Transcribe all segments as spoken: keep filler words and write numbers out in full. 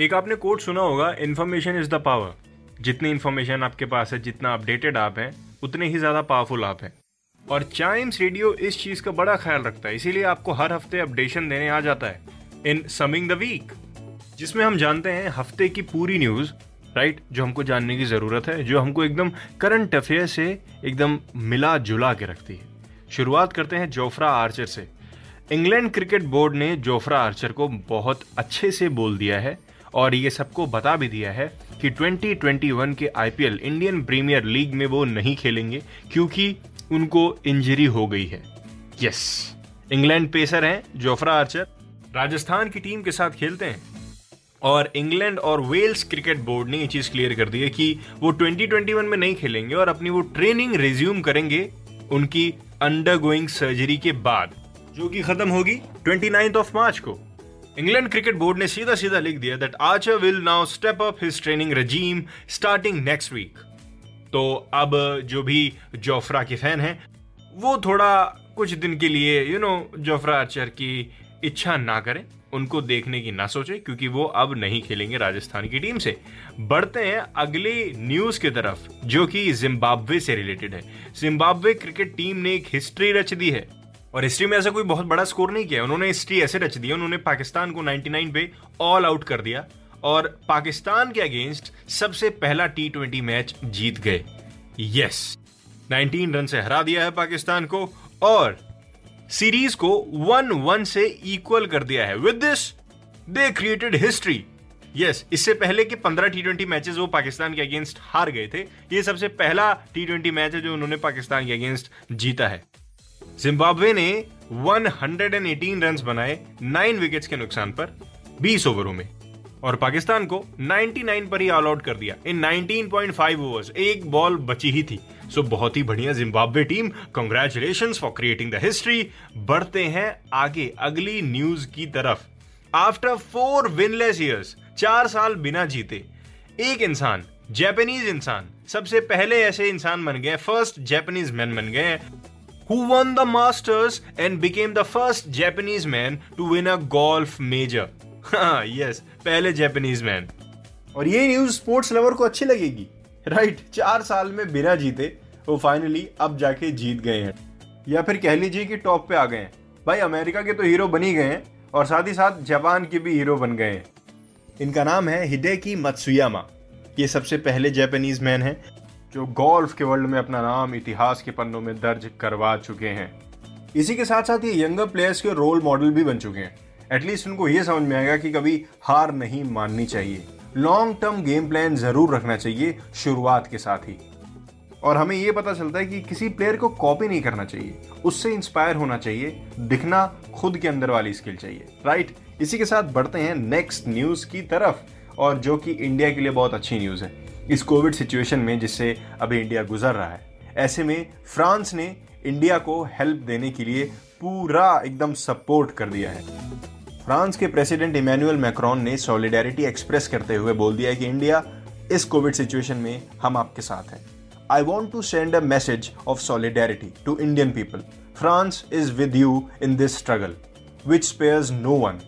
एक आपने कोट सुना होगा, इन्फॉर्मेशन इज द पावर। जितनी इन्फॉर्मेशन आपके पास है, जितना अपडेटेड आप हैं, उतने ही ज्यादा पावरफुल आप हैं। और चाइम्स रेडियो इस चीज का बड़ा ख्याल रखता है, इसीलिए आपको हर हफ्ते अपडेशन देने आ जाता है इन समिंग द वीक, जिसमें हम जानते हैं हफ्ते की पूरी न्यूज, राइट, जो हमको जानने की जरूरत है, जो हमको एकदम करंट अफेयर से एकदम मिला जुला के रखती है। शुरुआत करते हैं जोफ्रा आर्चर से। इंग्लैंड क्रिकेट बोर्ड ने जोफ्रा आर्चर को बहुत अच्छे से बोल दिया है और ये सबको बता भी दिया है कि ट्वेंटी ट्वेंटी वन के आईपीएल इंडियन प्रीमियर लीग में वो नहीं खेलेंगे क्योंकि उनको इंजरी हो गई है। यस, इंग्लैंड पेसर हैं जोफ्रा आर्चर, राजस्थान की टीम के साथ खेलते हैं और इंग्लैंड और वेल्स क्रिकेट बोर्ड ने ये चीज़ क्लियर कर दी है कि वो ट्वेंटी ट्वेंटी वन में नहीं खेलेंगे और अपनी वो ट्रेनिंग रिज्यूम करेंगे उनकी अंडरगोइंग सर्जरी के बाद, जो कि खत्म होगी ट्वेंटी नाइन्थ ऑफ मार्च को। इंग्लैंड क्रिकेट बोर्ड ने सीधा सीधा लिख दिया that Archer will now step up his training regime starting next week. तो अब जो भी जोफ्रा के फैन हैं वो थोड़ा कुछ दिन के लिए यू नो जोफ्रा आर्चर की इच्छा ना करें, उनको देखने की ना सोचें क्योंकि वो अब नहीं खेलेंगे राजस्थान की टीम से। बढ़ते हैं अगली न्यूज़ की तरफ जो कि जिम्बाब्वे से रिलेटेड है। जिम्बाब्वे क्रिकेट टीम ने एक हिस्ट्री रच दी है और हिस्ट्री में ऐसा कोई बहुत बड़ा स्कोर नहीं किया, उन्होंने हिस्ट्री ऐसे रच दी है, उन्होंने पाकिस्तान को निन्यानवे पे ऑल आउट कर दिया और पाकिस्तान के अगेंस्ट सबसे पहला टी ट्वेंटी मैच जीत गए। यस, नाइनटीन रन से हरा दिया है पाकिस्तान को और सीरीज को वन वन से इक्वल कर दिया है। With this they created history. Yes, इससे पहले के पंद्रह टी ट्वेंटी मैचेस वो पाकिस्तान के अगेंस्ट हार गए थे, ये सबसे पहला टी ट्वेंटी मैच है जो उन्होंने पाकिस्तान के अगेंस्ट जीता है। जिम्बाब्वे ने एक सौ अठारह रन बनाए नौ विकेट्स के नुकसान पर बीस ओवरों में और पाकिस्तान को निन्यानवे पर ही ऑल आउट कर दिया in nineteen point five overs. एक बॉल बची ही थी। सो बहुत ही बढ़िया Zimbabwe team, congratulations for creating the history. बढ़ते हैं आगे अगली न्यूज की तरफ। आफ्टर फोर विनलेस ईयर्स, चार साल बिना जीते, एक इंसान, जापानीज इंसान, सबसे पहले ऐसे इंसान बन गए, फर्स्ट जापानीज मैन बन गए who won the Masters and became the first Japanese man to win a golf major. हाँ, यस, पहले जापानीज मैन। और ये न्यूज स्पोर्ट्स लवर को अच्छी लगेगी, राइट। चार साल में बिना जीते वो फाइनली अब जाके जीत गए हैं, या फिर कह लीजिए कि टॉप पे आ गए हैं। भाई, अमेरिका के तो हीरो बन ही गए हैं और साथ ही साथ जापान के भी हीरो बन गए हैं। इनका नाम है हिडेकी मत्सुयामा। ये सबसे पहले जापानीज मैन हैं जो गोल्फ के वर्ल्ड में अपना नाम इतिहास के पन्नों में दर्ज करवा चुके हैं। इसी के साथ साथ ये यंगर प्लेयर्स के रोल मॉडल भी बन चुके हैं। एटलीस्ट उनको ये समझ में आएगा कि कभी हार नहीं माननी चाहिए, लॉन्ग टर्म गेम प्लान जरूर रखना चाहिए शुरुआत के साथ ही। और हमें ये पता चलता है कि किसी प्लेयर को कॉपी नहीं करना चाहिए, उससे इंस्पायर होना चाहिए, दिखना खुद के अंदर वाली स्किल चाहिए, राइट। इसी के साथ बढ़ते हैं नेक्स्ट न्यूज़ की तरफ और जो कि इंडिया के लिए बहुत अच्छी न्यूज़ है इस कोविड सिचुएशन में जिससे अभी इंडिया गुजर रहा है। ऐसे में फ्रांस ने इंडिया को हेल्प देने के लिए पूरा एकदम सपोर्ट कर दिया है। फ्रांस के प्रेसिडेंट इमैनुअल मैक्रॉन ने सॉलिडेरिटी एक्सप्रेस करते हुए बोल दिया है कि इंडिया, इस कोविड सिचुएशन में हम आपके साथ हैं। I want to send a message of solidarity to Indian people. France is with you in this struggle which spares no one.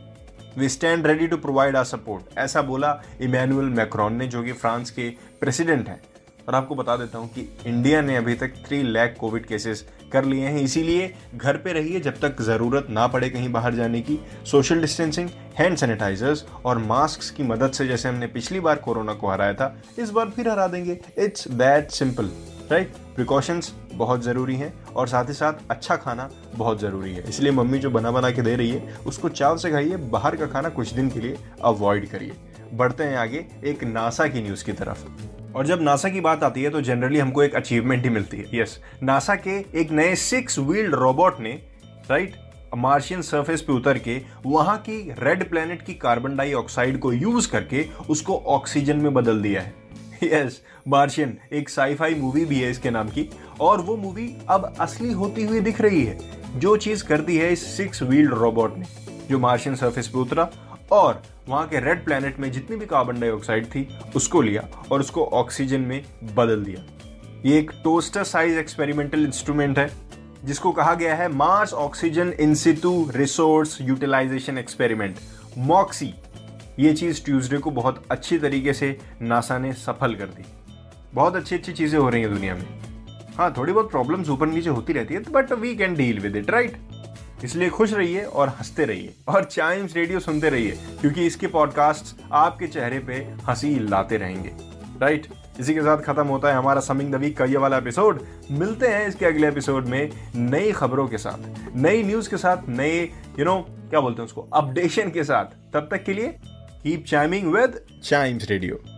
We stand ready to provide our support. ऐसा बोला Emmanuel Macron ने, जो कि France के president हैं। और आपको बता देता हूँ कि इंडिया ने अभी तक तीन लाख कोविड केसेस कर लिए हैं, इसीलिए घर पे रहिए जब तक ज़रूरत ना पड़े कहीं बाहर जाने की। सोशल डिस्टेंसिंग, हैंड सैनिटाइजर्स और मास्क्स की मदद से, जैसे हमने पिछली बार कोरोना को हराया था, इस बार फिर हरा देंगे। It's that simple, right. Precautions बहुत ज़रूरी हैं और साथ ही साथ अच्छा खाना बहुत ज़रूरी है, इसलिए मम्मी जो बना बना के दे रही है उसको चाव से खाइए। बाहर का खाना कुछ दिन के लिए अवॉइड करिए। बढ़ते हैं आगे एक नासा की न्यूज़ की तरफ। और जब नासा की बात आती है तो जनरली हमको एक अचीवमेंट ही मिलती है। यस, नासा के एक नए सिक्स व्हील्ड रोबोट ने, राइट, मार्शियन सरफेस पे उतर के वहां की रेड प्लैनेट की कार्बन डाइऑक्साइड को यूज करके उसको ऑक्सीजन में बदल दिया है। यस, मार्शियन एक साईफाई मूवी भी है इसके नाम की, और वो मूवी अब असली होती हुई दिख रही है। जो चीज करती है इस सिक्स व्हील्ड रोबोट ने, जो मार्शियन सरफेस पे उतरा और वहां के रेड प्लैनेट में जितनी भी कार्बन डाइऑक्साइड थी उसको लिया और उसको ऑक्सीजन में बदल दिया। ये एक टोस्टर साइज एक्सपेरिमेंटल इंस्ट्रूमेंट है जिसको कहा गया है Mars oxygen in situ resource utilisation experiment, MOXIE. ये चीज ट्यूसडे को बहुत अच्छी तरीके से नासा ने सफल कर दी। बहुत अच्छी अच्छी चीजें हो रही हैं दुनिया में। हाँ, थोड़ी बहुत प्रॉब्लम्स ऊपर नीचे होती रहती है, but we can deal with it, right. इसलिए खुश रहिए और हंसते रहिए और चाइम्स रेडियो सुनते रहिए, क्योंकि इसके पॉडकास्ट आपके चेहरे पे हंसी लाते रहेंगे, राइट। इसी के साथ खत्म होता है हमारा समिंग द वीक का ये वाला एपिसोड। मिलते हैं इसके अगले एपिसोड में नई खबरों के साथ, नई न्यूज के साथ, नए यू नो क्या बोलते हैं उसको, अपडेशन के साथ। तब तक के लिए keep chiming with Chimes radio.